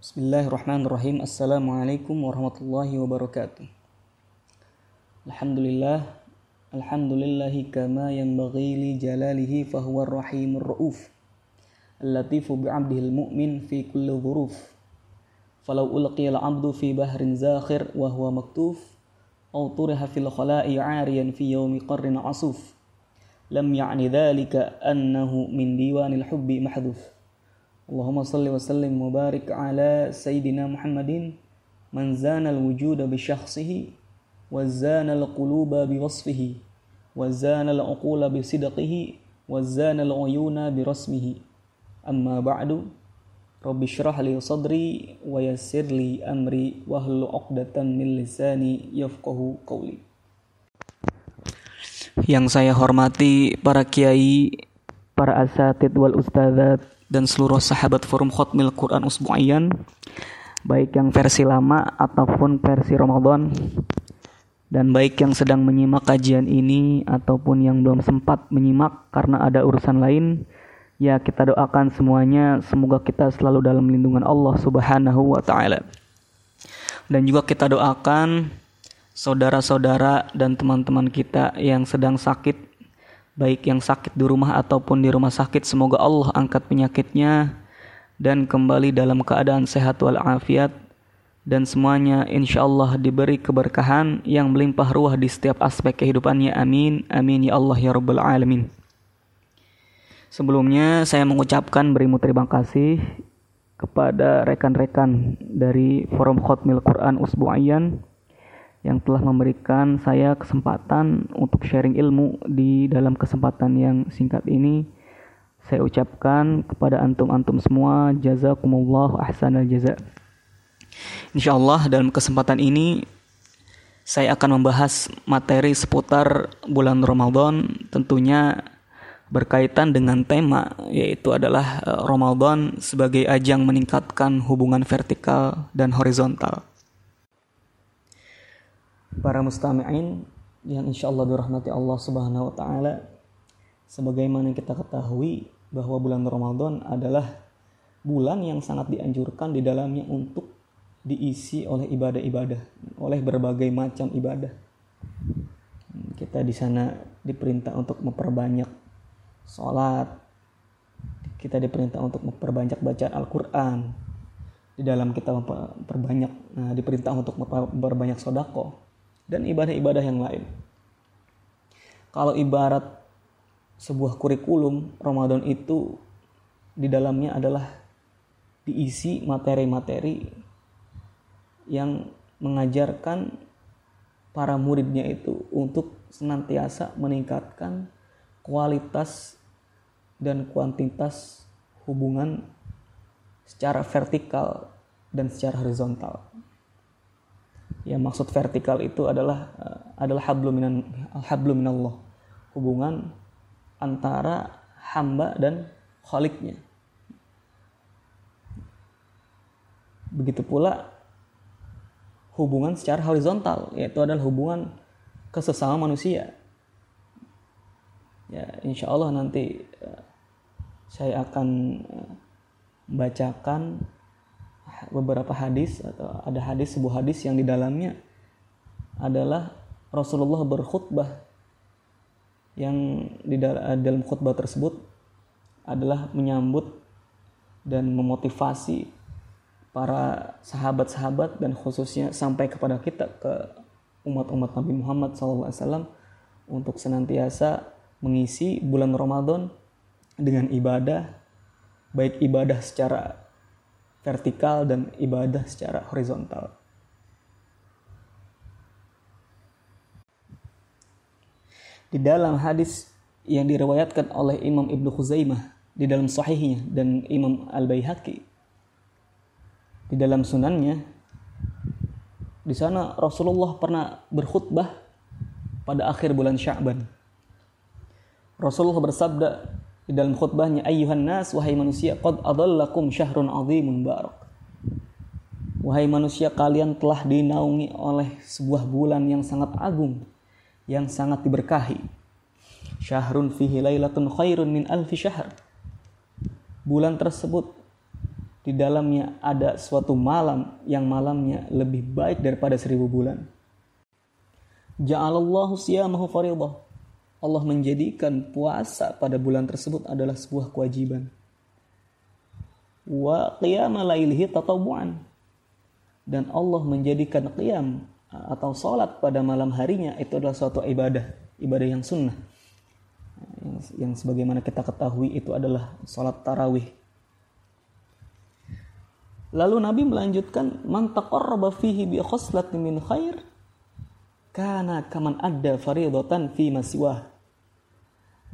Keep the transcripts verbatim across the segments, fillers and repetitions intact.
Bismillahirrahmanirrahim. Assalamualaikum warahmatullahi wabarakatuh. Alhamdulillah, alhamdulillahi kama yanbaghi li jalalihi fahuwar rahimur rauf. Al-latifu bi'abdihil mu'min fi kulli dhuruf. Falau ulqiyal 'abdu fi bahrin zakhir wa huwa maktuf, aw turiha fil khala'i 'ariyan fi yawmi qarrin 'asuf. Lam ya'ni dhalika annahu min diwanil hubbi mahdhuf. Allahumma salli wa sallim mubarik ala Sayyidina Muhammadin man zana al-wujuda bi syakhsihi wa zana al-quluba bi wasfihi wa zana al-uqula bi sidqihi wa zana al-uyuna bi rasmihi. Amma ba'du, rabbi shrah li sadri wa yassir li amri wa hlul 'uqdatan min lisani yafqahu qawli. Yang saya hormati para kiai, para asatid wal ustadzat, dan seluruh sahabat forum Khatmil Quran Usbu'iyan, baik yang versi lama ataupun versi Ramadan, dan baik yang sedang menyimak kajian ini ataupun yang belum sempat menyimak karena ada urusan lain. Ya, kita doakan semuanya semoga kita selalu dalam lindungan Allah Subhanahu wa ta'ala. Dan juga kita doakan saudara-saudara dan teman-teman kita yang sedang sakit, baik yang sakit di rumah ataupun di rumah sakit, semoga Allah angkat penyakitnya dan kembali dalam keadaan sehat walafiat, dan semuanya insyaallah diberi keberkahan yang melimpah ruah di setiap aspek kehidupannya. Amin, amin ya Allah ya Rabbal Alamin. Sebelumnya saya mengucapkan beribu terima kasih kepada rekan-rekan dari Forum Khatmil Quran Usbu'iyan yang telah memberikan saya kesempatan untuk sharing ilmu di dalam kesempatan yang singkat ini. Saya ucapkan kepada antum-antum semua, jazakumullah ahsanal jaza. Insyaallah dalam kesempatan ini saya akan membahas materi seputar bulan Ramadan, tentunya berkaitan dengan tema, yaitu adalah Ramadan sebagai ajang meningkatkan hubungan vertikal dan horizontal. Para mustami'in yang insyaallah dirahmati Allah Subhanahu wa taala, sebagaimana kita ketahui bahwa bulan Ramadan adalah bulan yang sangat dianjurkan di dalamnya untuk diisi oleh ibadah-ibadah, oleh berbagai macam ibadah. Kita di sana diperintah untuk memperbanyak salat. Kita diperintah untuk memperbanyak bacaan Al-Qur'an. Di dalam kita memperbanyak nah, diperintah untuk memperbanyak sedekah dan ibadah-ibadah yang lain. Kalau ibarat sebuah kurikulum, Ramadan itu di dalamnya adalah diisi materi-materi yang mengajarkan para muridnya itu untuk senantiasa meningkatkan kualitas dan kuantitas hubungan secara vertikal dan secara horizontal. Ya, maksud vertikal itu adalah adalah hablum minan hablum minallah, hubungan antara hamba dan khaliknya. Begitu pula hubungan secara horizontal, yaitu adalah hubungan kesesama manusia. Ya, insyaallah nanti saya akan bacakan beberapa hadis, atau ada hadis sebuah hadis yang di dalamnya adalah Rasulullah berkhutbah, yang di dalam khutbah tersebut adalah menyambut dan memotivasi para sahabat-sahabat, dan khususnya sampai kepada kita, ke umat-umat Nabi Muhammad shallallahu alaihi wasallam, untuk senantiasa mengisi bulan Ramadan dengan ibadah, baik ibadah secara vertikal dan ibadah secara horizontal. Di dalam hadis yang diriwayatkan oleh Imam Ibnu Khuzaimah di dalam sahihnya dan Imam Al-Baihaqi di dalam sunannya, di sana Rasulullah pernah berkhutbah pada akhir bulan Sya'ban. Rasulullah bersabda di dalam khutbahnya, ayyuhan nas, wahai manusia, qad adallakum syahrun azimun barak. Wahai manusia, kalian telah dinaungi oleh sebuah bulan yang sangat agung, yang sangat diberkahi. Syahrun fihi lailatun khairun min alfi syahr. Bulan tersebut di dalamnya ada suatu malam yang malamnya lebih baik daripada seribu bulan. Ja'alallahu siyamahu fariidhah. Allah menjadikan puasa pada bulan tersebut adalah sebuah kewajiban. Wa qiyama lailihi tatawwu'an. Dan Allah menjadikan qiyam atau salat pada malam harinya itu adalah suatu ibadah, ibadah yang sunnah. Yang, yang sebagaimana kita ketahui itu adalah salat tarawih. Lalu Nabi melanjutkan, "Man taqarraba fihi bi khoslatin min khair, kana kaman adda faridatan fi masiwah."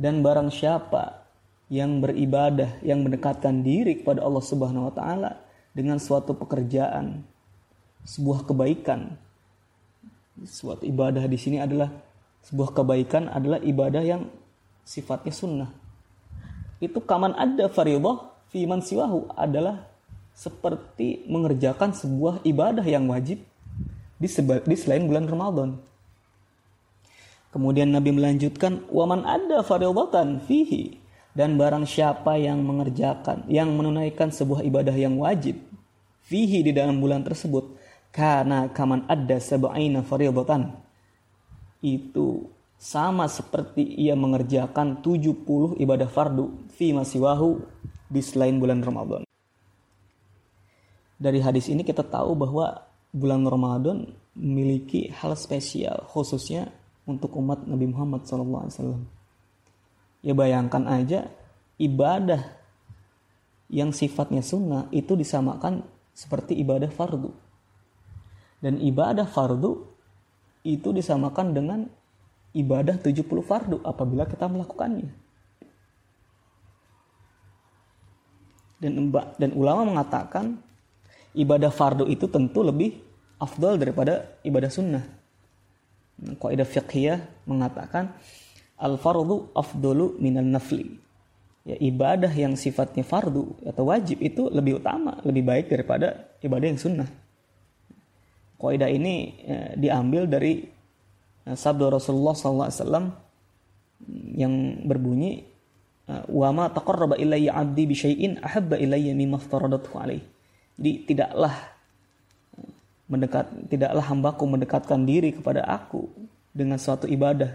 Dan barang siapa yang beribadah, yang mendekatkan diri kepada Allah Subhanahu wa taala dengan suatu pekerjaan, sebuah kebaikan. Suatu ibadah di sini adalah sebuah kebaikan, adalah ibadah yang sifatnya sunnah. Itu kaman adda fariidhah fi man siwahu, adalah seperti mengerjakan sebuah ibadah yang wajib Di, seba, di selain bulan Ramadan. Kemudian Nabi melanjutkan, waman adda faridatan fihi, dan barang siapa yang mengerjakan, yang menunaikan sebuah ibadah yang wajib fihi di dalam bulan tersebut, kana kaman adda sab'ina faridatan, itu sama seperti ia mengerjakan tujuh puluh ibadah fardu fi masiwahu di selain bulan Ramadan. Dari hadis ini kita tahu bahwa bulan Ramadan memiliki hal spesial khususnya untuk umat Nabi Muhammad shallallahu alaihi wasallam. Ya bayangkan aja, ibadah yang sifatnya sunnah itu disamakan seperti ibadah fardu. Dan ibadah fardu itu disamakan dengan ibadah tujuh puluh fardu apabila kita melakukannya. Dan, dan ulama mengatakan ibadah fardu itu tentu lebih afdal daripada ibadah sunnah. Kaidah fiqhiyah mengatakan al-fardu afdalu minal nafli. Ya, ibadah yang sifatnya fardu atau wajib itu lebih utama, lebih baik daripada ibadah yang sunnah. Kaidah ini ya, diambil dari ya, sabda Rasulullah shallallahu alaihi wasallam yang berbunyi, wa ma taqarraba ilayya 'abdi bi syai'in ahabba ilayya mimma aftaradtuhu 'alaihi. Jadi tidaklah mendekat, tidaklah hambaku mendekatkan diri kepada aku dengan suatu ibadah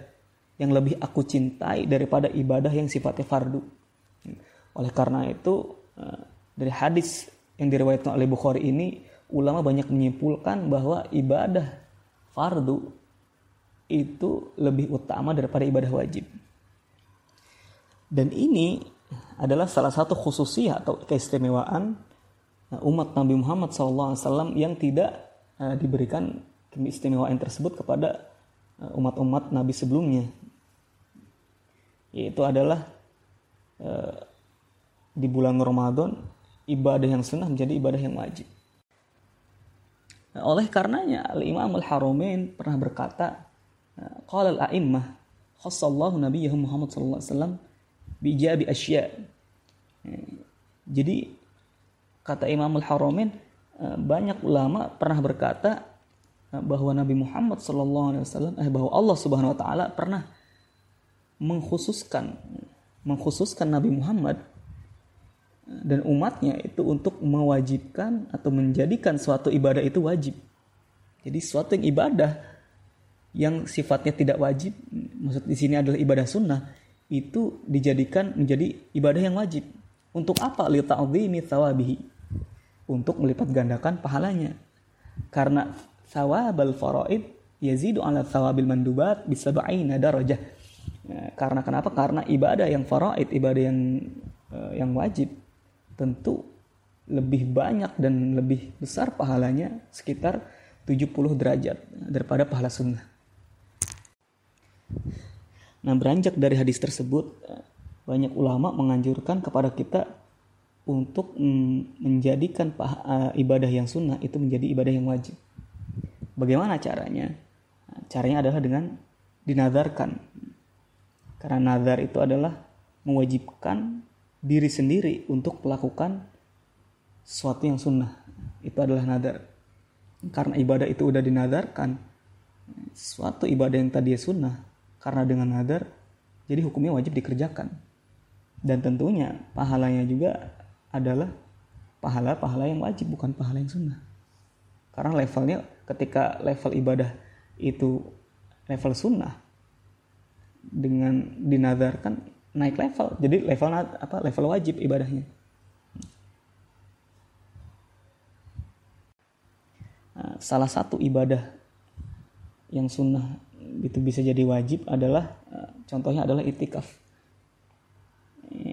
yang lebih aku cintai daripada ibadah yang sifatnya fardu. Oleh karena itu dari hadis yang diriwayatkan oleh Bukhari ini, ulama banyak menyimpulkan bahwa ibadah fardu itu lebih utama daripada ibadah wajib. Dan ini adalah salah satu khususiyah atau keistimewaan umat Nabi Muhammad shallallahu alaihi wasallam yang tidak uh, diberikan keistimewaan tersebut kepada uh, umat-umat Nabi sebelumnya, yaitu adalah uh, di bulan Ramadan ibadah yang sunnah menjadi ibadah yang wajib. Nah, oleh karenanya Al-Imam Al-Haramain pernah berkata, qala al-a'immah khassallahu nabiyyahu Muhammad sallallahu alaihi wasallam bi ijabi asya. Jadi kata Imam Al-Haramain, banyak ulama pernah berkata bahwa Nabi Muhammad shallallahu alaihi wasallam, eh bahwa Allah Subhanahu Wa Taala pernah mengkhususkan, mengkhususkan Nabi Muhammad dan umatnya itu untuk mewajibkan atau menjadikan suatu ibadah itu wajib. Jadi suatu yang ibadah yang sifatnya tidak wajib, maksud di sini adalah ibadah sunnah, itu dijadikan menjadi ibadah yang wajib. Untuk apa? Li ta'dhimi thawabihi, untuk melipat gandakan pahalanya. Karena thawabal faraid yazidu ala thawabil mandubat bi sab'ina darajah. Karena kenapa? Karena ibadah yang faraid, ibadah yang uh, yang wajib tentu lebih banyak dan lebih besar pahalanya sekitar tujuh puluh derajat daripada pahala sunnah. Nah, beranjak dari hadis tersebut, banyak ulama menganjurkan kepada kita untuk menjadikan ibadah yang sunnah itu menjadi ibadah yang wajib. Bagaimana caranya? Caranya adalah dengan dinazarkan. Karena nazar itu adalah mewajibkan diri sendiri untuk melakukan sesuatu yang sunnah. Itu adalah nazar. Karena ibadah itu udah dinazarkan, suatu ibadah yang tadinya sunnah, karena dengan nazar, jadi hukumnya wajib dikerjakan. Dan tentunya pahalanya juga adalah pahala-pahala yang wajib, bukan pahala yang sunnah. Karena levelnya, ketika level ibadah itu level sunnah, dengan dinazarkan naik level, jadi level apa level wajib ibadahnya. Nah, salah satu ibadah yang sunnah itu bisa jadi wajib adalah, contohnya adalah itikaf.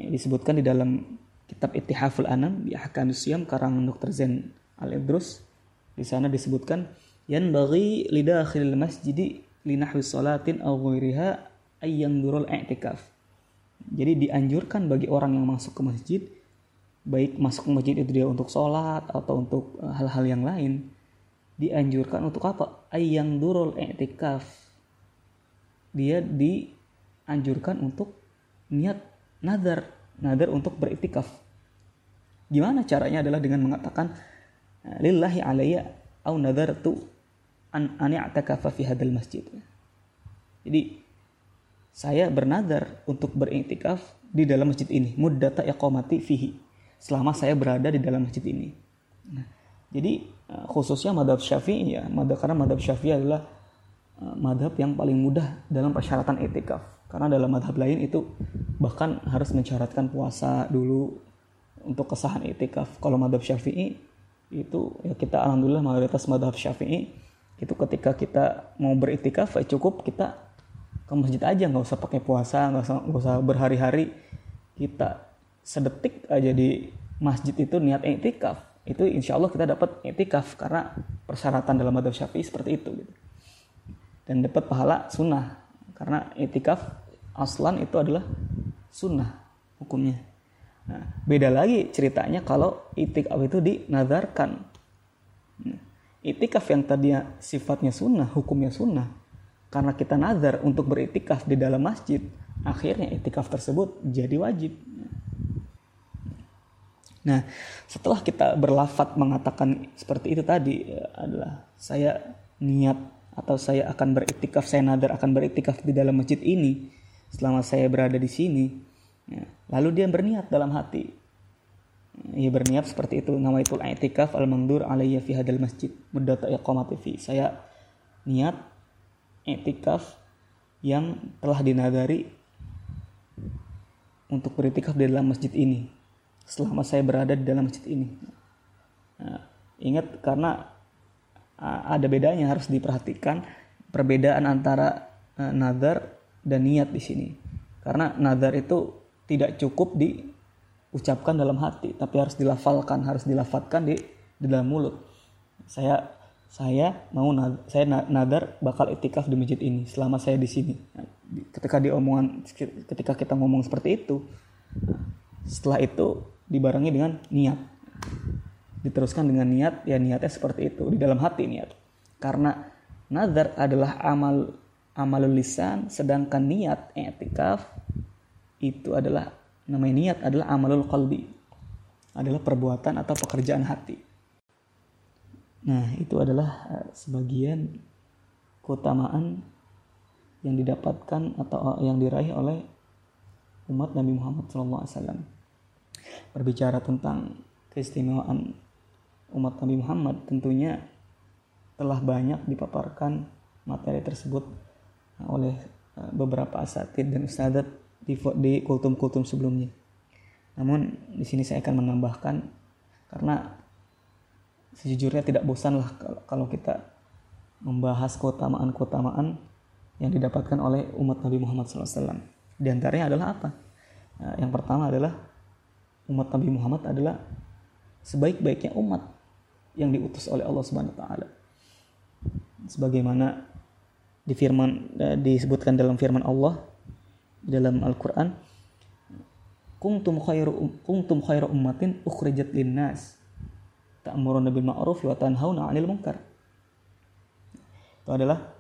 Disebutkan di dalam kitab Ittihaful Anam bi Ahkamis Shiyam karangan Doktor Zain Al-Idrus. Di sana disebutkan yanbaghi lidakhil masjidi linahwi salatin aw ghairiha ayyanzurul i'tikaf. Jadi dianjurkan bagi orang yang masuk ke masjid, baik masuk ke masjid itu dia untuk salat atau untuk hal-hal yang lain, dianjurkan untuk apa? Ayyanzurul i'tikaf. Dia dianjurkan untuk niat nazar, nazar untuk beriktikaf. Gimana caranya? Adalah dengan mengatakan lillahi alayya au nadartu an ani'takafa fi hadal masjid. Jadi saya bernadar untuk beriktikaf di dalam masjid ini, muddata iqamati fihi, selama saya berada di dalam masjid ini. Nah, jadi khususnya madhab Syafi'i ya, madhab, karena madhab Syafi'i adalah madhab yang paling mudah dalam persyaratan iktikaf. Karena dalam madhab lain itu bahkan harus mensyaratkan puasa dulu untuk kesahan iktikaf. Kalau madhab Syafi'i itu ya, kita alhamdulillah mayoritas madhab Syafi'i itu ketika kita mau beriktikaf cukup kita ke masjid aja, nggak usah pakai puasa, nggak usah, nggak usah berhari-hari, kita sedetik aja di masjid itu niat iktikaf, itu insya Allah kita dapat iktikaf karena persyaratan dalam madhab Syafi'i seperti itu gitu. Dan dapat pahala sunnah karena iktikaf aslan itu adalah sunnah hukumnya. Nah, beda lagi ceritanya kalau itikaf itu dinazarkan. Itikaf yang tadinya sifatnya sunnah, hukumnya sunnah, karena kita nazar untuk beriktikaf di dalam masjid, akhirnya iktikaf tersebut jadi wajib. Nah, setelah kita berlafaz mengatakan seperti itu tadi, adalah saya niat atau saya akan beriktikaf, saya nazar akan beriktikaf di dalam masjid ini selama saya berada di sini. Lalu dia berniat dalam hati, ia berniat seperti itu, nawaitul i'tikaf al-mangdur alayya fi hadal masjid muddata iqamati fi, saya niat i'tikaf yang telah dinadari untuk beriktikaf di dalam masjid ini selama saya berada di dalam masjid ini. Nah, ingat karena ada bedanya, harus diperhatikan perbedaan antara nadar dan niat di sini, karena nadar itu tidak cukup diucapkan dalam hati, tapi harus dilafalkan, harus dilafalkan di, di dalam mulut. Saya saya mau nadar, saya nadar bakal iktikaf di masjid ini selama saya di sini. Ketika di omongan, ketika kita ngomong seperti itu, setelah itu dibarengi dengan niat. Diteruskan dengan niat, ya niatnya seperti itu di dalam hati niat. Karena nadar adalah amal amalul lisan, sedangkan niat iktikaf itu adalah, namanya niat adalah amalul qalbi, adalah perbuatan atau pekerjaan hati. Nah, itu adalah sebagian keutamaan yang didapatkan atau yang diraih oleh umat Nabi Muhammad shallallahu alaihi wasallam. Berbicara tentang keistimewaan umat Nabi Muhammad, tentunya telah banyak dipaparkan materi tersebut oleh beberapa asatid dan ustadzat di di kultum-kultum sebelumnya. Namun di sini saya akan menambahkan, karena sejujurnya tidak bosanlah kalau kita membahas keutamaan-keutamaan yang didapatkan oleh umat Nabi Muhammad shallallahu alaihi wasallam. Di antaranya adalah apa? Yang pertama adalah umat Nabi Muhammad adalah sebaik-baiknya umat yang diutus oleh Allah Subhanahu wa taala. Sebagaimana di firman, disebutkan dalam firman Allah dalam Al-Qur'an, kuntum khairu kuntum khairu ummatin ukhrijat linnas ta'muruna bil ma'ruf wa tanhauna 'anil munkar. Itu adalah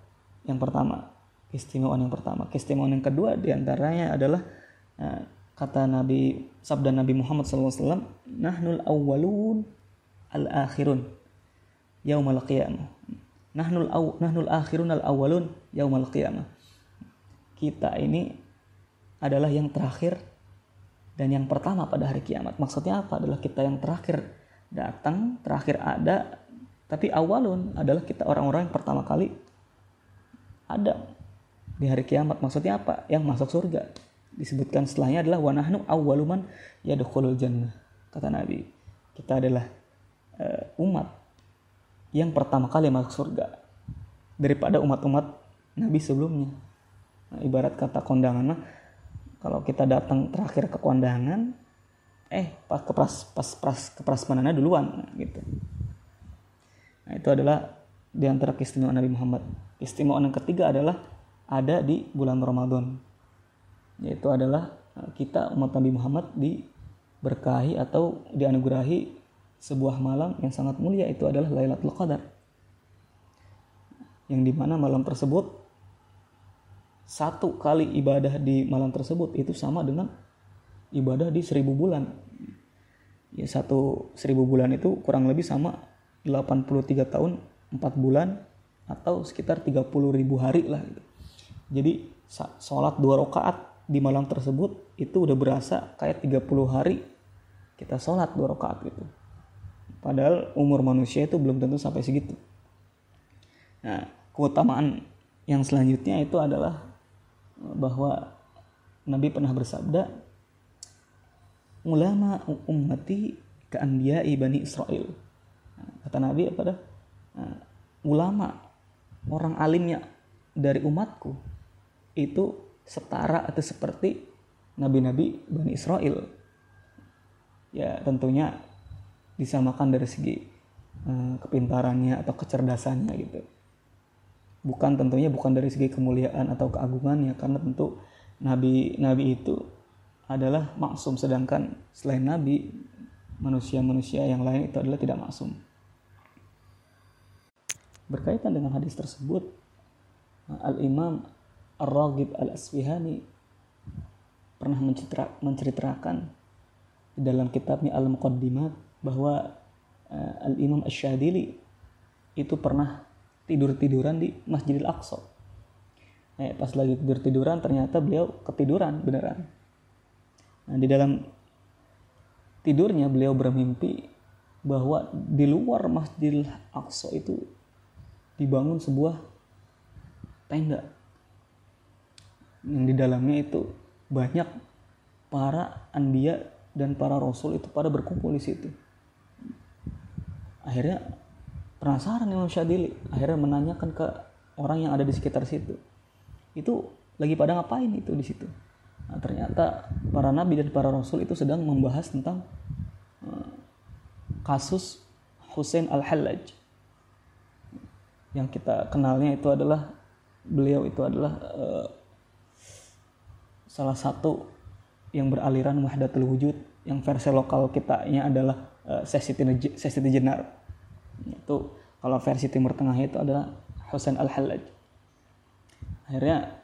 yang pertama, keistimewaan yang pertama. Keistimewaan yang kedua di antaranya adalah kata Nabi, sabda Nabi Muhammad sallallahu alaihi wasallam, nahnul awwalun al-akhirun yaumal qiyamah. Nahnul aw nahnul akhirun al-awwalun yaumal qiyamah. Kita ini adalah yang terakhir dan yang pertama pada hari kiamat. Maksudnya apa? Adalah kita yang terakhir datang, terakhir ada, tapi awalun adalah kita orang-orang yang pertama kali ada di hari kiamat. Maksudnya apa? Yang masuk surga. Disebutkan setelahnya adalah wa nahnu awwaluman yadkhulul jannah. Kata Nabi, kita adalah uh, umat yang pertama kali masuk surga daripada umat-umat Nabi sebelumnya. Nah, ibarat kata kondangan mah, kalau kita datang terakhir ke kondangan, eh pas kepras pas pras keprasmanannya duluan gitu. Nah, itu adalah di antara keistimewaan Nabi Muhammad. Keistimewaan yang ketiga adalah ada di bulan Ramadan. Yaitu adalah kita umat Nabi Muhammad diberkahi atau dianugerahi sebuah malam yang sangat mulia, itu adalah Lailatul Qadar. Yang dimana malam tersebut, satu kali ibadah di malam tersebut itu sama dengan ibadah di seribu bulan. Ya, satu seribu bulan itu kurang lebih sama delapan puluh tiga tahun empat bulan atau sekitar tiga puluh ribu hari lah. Jadi sholat dua rakaat di malam tersebut itu udah berasa kayak tiga puluh hari kita sholat dua rakaat gitu. Padahal umur manusia itu belum tentu sampai segitu. Nah, keutamaan yang selanjutnya itu adalah bahwa Nabi pernah bersabda, ulama ummati ka'anbiya'i Bani Israel. Kata Nabi apa dah? Nah, ulama, orang alimnya dari umatku itu setara atau seperti nabi-nabi Bani Israel. Ya, tentunya disamakan dari segi uh, kepintarannya atau kecerdasannya gitu. Bukan tentunya bukan dari segi kemuliaan atau keagungannya, karena tentu nabi-nabi itu adalah maksum, sedangkan selain nabi, manusia-manusia yang lain itu adalah tidak maksum. Berkaitan dengan hadis tersebut, Al-Imam Ar-Raghib Al-Asfihani pernah menceritakan di dalam kitabnya Al-Muqaddimat bahwa Al-Imam Asy-Syadili itu pernah tidur-tiduran di Masjidil Aqsa. Nah, pas lagi tidur-tiduran ternyata beliau ketiduran beneran. Nah, di dalam tidurnya beliau bermimpi bahwa di luar Masjidil Aqsa itu dibangun sebuah tenda yang di dalamnya itu banyak para anbiya dan para rasul itu pada berkumpul di situ. Akhirnya penasaran Imam Syadili, akhirnya menanyakan ke orang yang ada di sekitar situ, itu lagi pada ngapain itu di situ. Nah, ternyata para nabi dan para rasul itu sedang membahas tentang uh, kasus Husain Al-Hallaj. Yang kita kenalnya itu adalah beliau itu adalah uh, salah satu yang beraliran Wahdatul Wujud, yang versi lokal kitanya adalah uh, Sayyidi Jenar. Itu kalau versi Timur Tengah itu adalah Husain Al-Hallaj. Akhirnya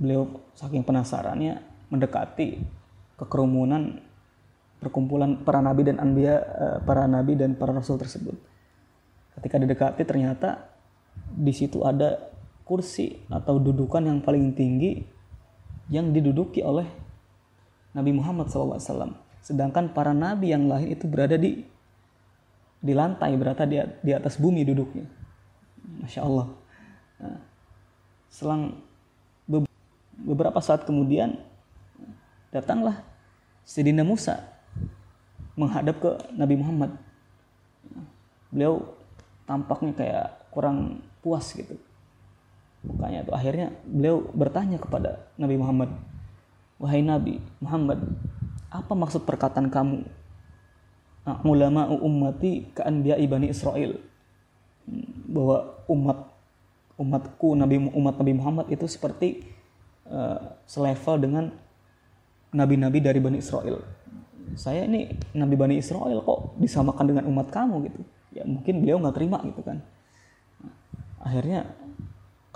beliau saking penasarannya mendekati ke kerumunan perkumpulan para nabi dan anbiya, para nabi dan para rasul tersebut. Ketika didekati ternyata di situ ada kursi atau dudukan yang paling tinggi yang diduduki oleh Nabi Muhammad shallallahu alaihi wasallam. Sedangkan para nabi yang lain itu berada di di lantai, berada di, di atas bumi duduknya. Masya Allah. Nah, selang be- beberapa saat kemudian datanglah Sayyidina Musa menghadap ke Nabi Muhammad. Beliau tampaknya kayak kurang puas gitu mukanya tuh. Akhirnya beliau bertanya kepada Nabi Muhammad, wahai Nabi Muhammad, apa maksud perkataan kamu ulama ummati ka'anbiya'i Bani Israel, bahwa umat umatku Nabi umat Nabi Muhammad itu seperti uh, selevel dengan nabi-nabi dari Bani Israel. Saya ini nabi Bani Israel kok disamakan dengan umat kamu gitu. Ya mungkin beliau nggak terima gitu kan. Akhirnya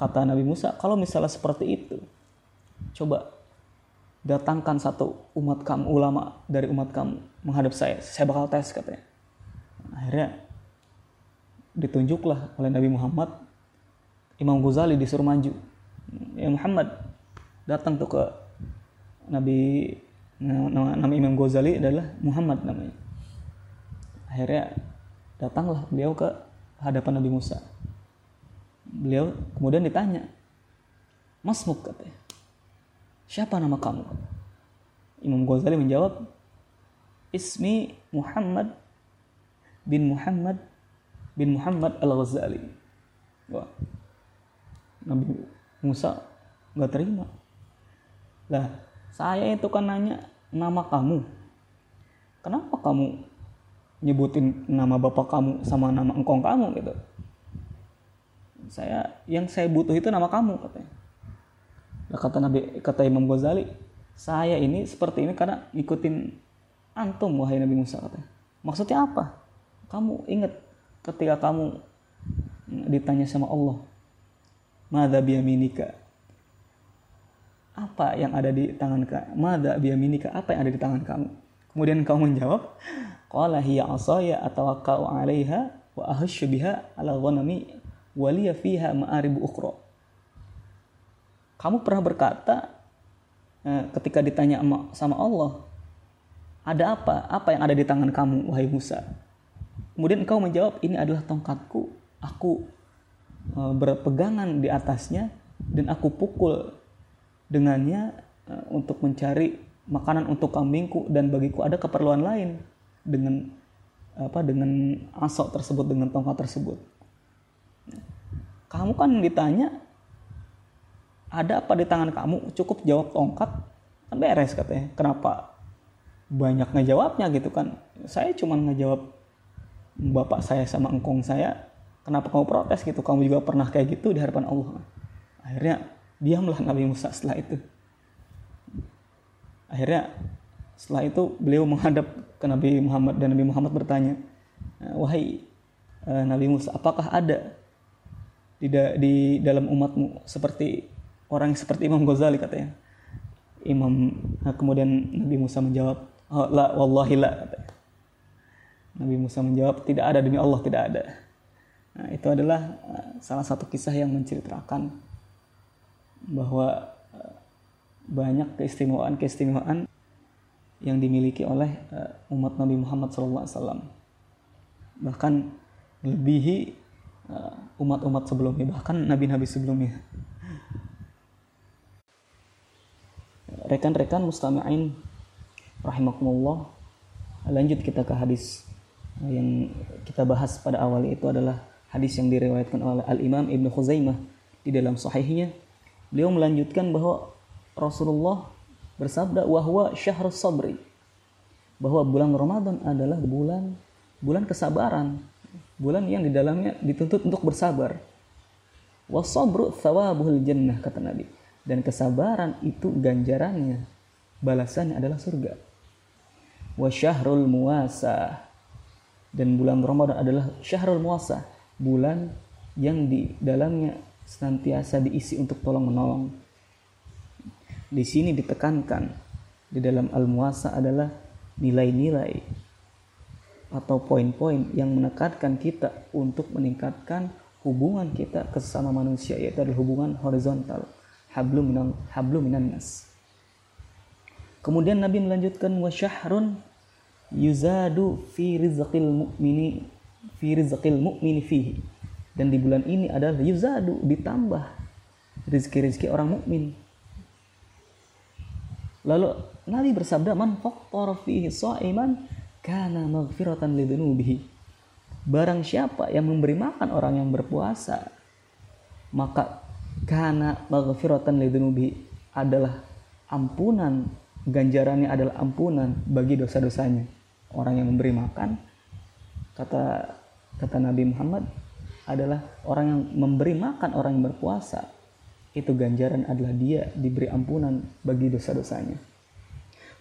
kata Nabi Musa, kalau misalnya seperti itu, coba datangkan satu umat kamu, ulama dari umat kamu menghadap saya, saya bakal tes katanya. Akhirnya ditunjuklah oleh Nabi Muhammad, Imam Ghazali disuruh maju. Ya Muhammad, datang tuh ke Nabi, nama, nama Imam Ghazali adalah Muhammad namanya. akhirnya datanglah beliau ke hadapan Nabi Musa. Beliau kemudian ditanya, "Masmuk?" katanya. "Siapa nama kamu?" Imam Ghazali menjawab, "Ismi Muhammad bin Muhammad bin Muhammad Al-Ghazali." Wah. Nabi Musa enggak terima. "Lah, saya itu kan nanya nama kamu. Kenapa kamu nyebutin nama bapak kamu sama nama engkong kamu gitu? Saya yang saya butuh itu nama kamu," katanya. Nah, kata Nabi, kata Imam Ghazali, "Saya ini seperti ini karena ngikutin antum wahai Nabi Musa," katanya. "Maksudnya apa? Kamu ingat ketika kamu ditanya sama Allah, 'Madza biyaminika?' Apa yang ada di tangan kamu? 'Madza biyaminika?' Apa yang ada di tangan kamu?" Kemudian kamu menjawab, "Qala hiya 'ashaya atawakka'u 'alaiha wa ahashu biha 'ala ghanami wa liya fiha ma'aribu ukhra." Kamu pernah berkata ketika ditanya sama Allah, "Ada apa? Apa yang ada di tangan kamu wahai Musa?" Kemudian engkau menjawab, "Ini adalah tongkatku, aku berpegangan di atasnya dan aku pukul dengannya untuk mencari makanan untuk kambingku, dan bagiku ada keperluan lain dengan apa dengan asok tersebut, dengan tongkat tersebut. Kamu kan ditanya ada apa di tangan kamu, cukup jawab tongkat kan beres," katanya. "Kenapa banyak ngejawabnya gitu kan? Saya cuma ngejawab bapak saya sama engkong saya, kenapa kamu protes gitu? Kamu juga pernah kayak gitu di hadapan Allah." Akhirnya diamlah Nabi Musa setelah itu. Akhirnya setelah itu beliau menghadap ke Nabi Muhammad, dan Nabi Muhammad bertanya, "Wahai Nabi Musa, apakah ada di, da- di dalam umatmu seperti orang seperti Imam Ghazali?" katanya. Imam nah, kemudian Nabi Musa menjawab, "Oh, la wallahi la," katanya. Nabi Musa menjawab, "Tidak ada, demi Allah tidak ada." Nah, itu adalah salah satu kisah yang menceritakan bahwa banyak keistimewaan-keistimewaan yang dimiliki oleh umat Nabi Muhammad shallallahu alaihi wasallam, bahkan melebihi umat-umat sebelumnya, bahkan nabi-nabi sebelumnya. Rekan-rekan mustami'in rahimakumullah, lanjut kita ke hadis yang kita bahas pada awal, itu adalah hadis yang diriwayatkan oleh Al-Imam Ibnu Khuzaimah di dalam sahihnya. Beliau melanjutkan bahwa Rasulullah bersabda, "Wahwa syahrus sabri," bahwa bulan Ramadan adalah bulan bulan kesabaran, bulan yang di dalamnya dituntut untuk bersabar. "Wasabru thawabuhul jannah," kata Nabi, dan kesabaran itu ganjarannya, balasannya adalah surga. "Wa syahrul muasa," dan bulan Ramadan adalah syahrul muasa, bulan yang di dalamnya senantiasa diisi untuk tolong menolong. Di sini ditekankan di dalam al-muasa adalah nilai-nilai atau poin-poin yang menekankan kita untuk meningkatkan hubungan kita ke sesama manusia, yaitu adalah hubungan horizontal, hablum minan hablum minan nas. Kemudian Nabi melanjutkan, "Wa syahrun yuzadu fi rizqil mu'mini fi rizqil mu'mini fihi," dan di bulan ini adalah yuzadu, ditambah rezeki-rezeki orang mukmin. Lalu Nabi bersabda, "Man fattara fihi sha'iman kana maghfiratan lidzunubihi." Barang siapa yang memberi makan orang yang berpuasa, maka kana maghfiratan lidzunubihi adalah ampunan, ganjarannya adalah ampunan bagi dosa-dosanya. Orang yang memberi makan, kata kata Nabi Muhammad, adalah orang yang memberi makan orang yang berpuasa, itu ganjaran adalah dia diberi ampunan bagi dosa-dosanya.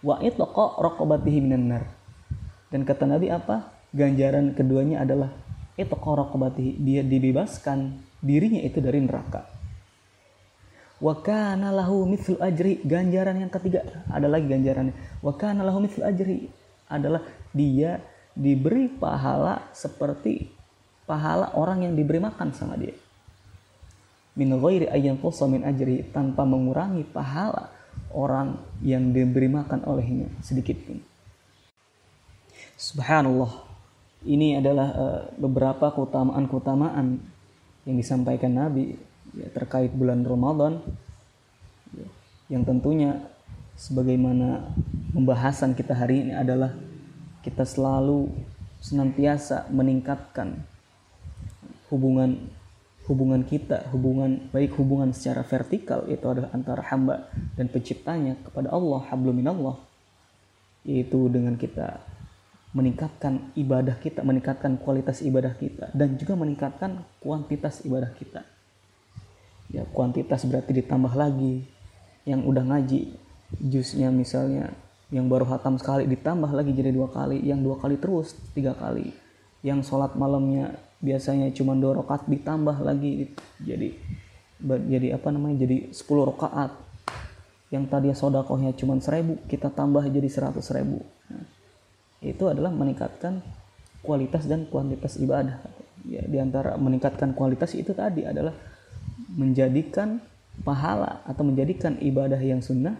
"Wa itlaqa raqabatihi minan nar," dan kata Nabi apa? Ganjaran keduanya adalah itlaqa raqabatihi, dia dibebaskan dirinya itu dari neraka. "Wa kana lahu mithlu ajri," ganjaran yang ketiga ada lagi ganjarannya. "Wa kana lahu mithlu ajri," adalah dia diberi pahala seperti pahala orang yang diberi makan sama dia. "Min ghairi ayyan qasa min ajri," tanpa mengurangi pahala orang yang diberi makan olehnya sedikit pun. Subhanallah. Ini adalah uh, beberapa keutamaan-keutamaan yang disampaikan Nabi ya, terkait bulan Ramadan ya, yang tentunya sebagaimana pembahasan kita hari ini adalah kita selalu senantiasa meningkatkan hubungan hubungan kita, hubungan baik hubungan secara vertikal itu adalah antara hamba dan penciptanya kepada Allah, hablum minallah, yaitu dengan kita meningkatkan ibadah kita, meningkatkan kualitas ibadah kita, dan juga meningkatkan kuantitas ibadah kita. Ya, kuantitas berarti ditambah lagi yang udah ngaji juznya misalnya, yang baru hatam sekali ditambah lagi jadi dua kali, yang dua kali terus tiga kali, yang sholat malamnya biasanya cuma dua rakaat ditambah lagi jadi jadi apa namanya jadi sepuluh rakaat, yang tadinya sodakohnya cuma seribu kita tambah jadi seratus ribu. Nah, itu adalah meningkatkan kualitas dan kuantitas ibadah. Ya, di antara meningkatkan kualitas itu tadi adalah menjadikan pahala atau menjadikan ibadah yang sunnah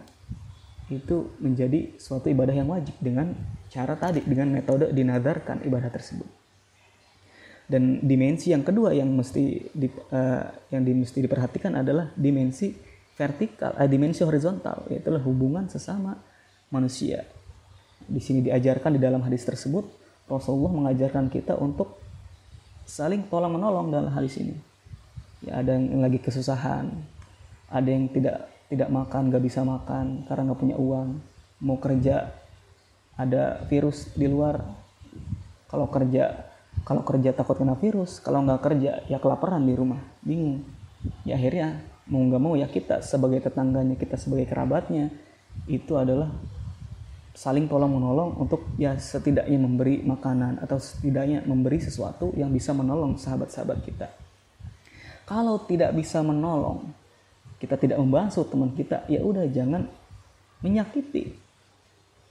itu menjadi suatu ibadah yang wajib dengan cara tadi, dengan metode dinazarkan ibadah tersebut. Dan dimensi yang kedua yang mesti di, uh, yang di, mesti diperhatikan adalah dimensi vertikal, uh, dimensi horizontal, yaitulah hubungan sesama manusia. Di sini diajarkan di dalam hadis tersebut, Rasulullah mengajarkan kita untuk saling tolong menolong dalam hadis ini. Ya, ada yang lagi kesusahan, ada yang tidak tidak makan, gak bisa makan karena gak punya uang, mau kerja ada virus di luar, kalau kerja kalau kerja takut kena virus, kalau gak kerja ya kelaparan di rumah, bingung. Ya akhirnya mau gak mau ya kita sebagai tetangganya, kita sebagai kerabatnya itu adalah saling tolong menolong untuk ya setidaknya memberi makanan atau setidaknya memberi sesuatu yang bisa menolong sahabat-sahabat kita. Kalau tidak bisa menolong, kita tidak membasuh teman kita, ya udah jangan menyakiti.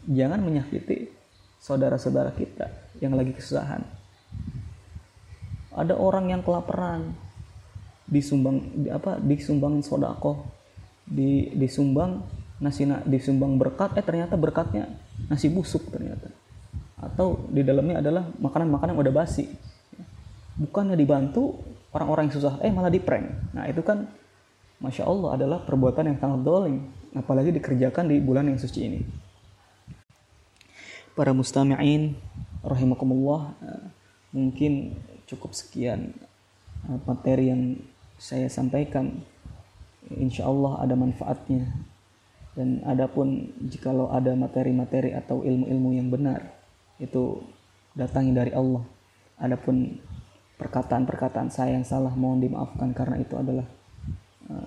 Jangan menyakiti saudara-saudara kita yang lagi kesusahan. Ada orang yang kelaparan, disumbang apa? Disumbangin sedekah, di disumbang nasi, disumbang berkat, eh ternyata berkatnya nasi busuk ternyata. Atau di dalamnya adalah makanan-makanan yang udah basi. Bukannya dibantu orang-orang yang susah, eh malah di-prank. Nah, itu kan Masya Allah adalah perbuatan yang sangat dolim, apalagi dikerjakan di bulan yang suci ini. Para mustami'in rahimakumullah, mungkin cukup sekian materi yang saya sampaikan. Insya Allah ada manfaatnya. Dan adapun jikalau ada materi-materi atau ilmu-ilmu yang benar, itu datangnya dari Allah. Adapun perkataan-perkataan saya yang salah mohon dimaafkan karena itu adalah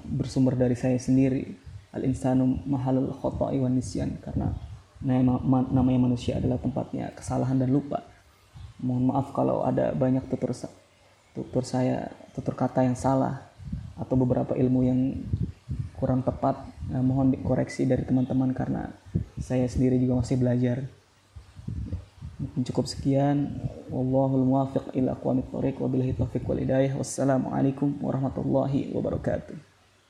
bersumber dari saya sendiri. Al-insanu mahalul khota'i wan nisyan, karena namanya manusia adalah tempatnya kesalahan dan lupa. Mohon maaf kalau ada banyak tutur tutur saya, tutur kata yang salah atau beberapa ilmu yang kurang tepat. Nah, mohon dikoreksi dari teman-teman karena saya sendiri juga masih belajar. Mungkin cukup sekian. Wallahul muwaffiq ila aqwamit thoriq, wabillahi taufiq wal hidayah. Wassalamualaikum warahmatullahi wabarakatuh.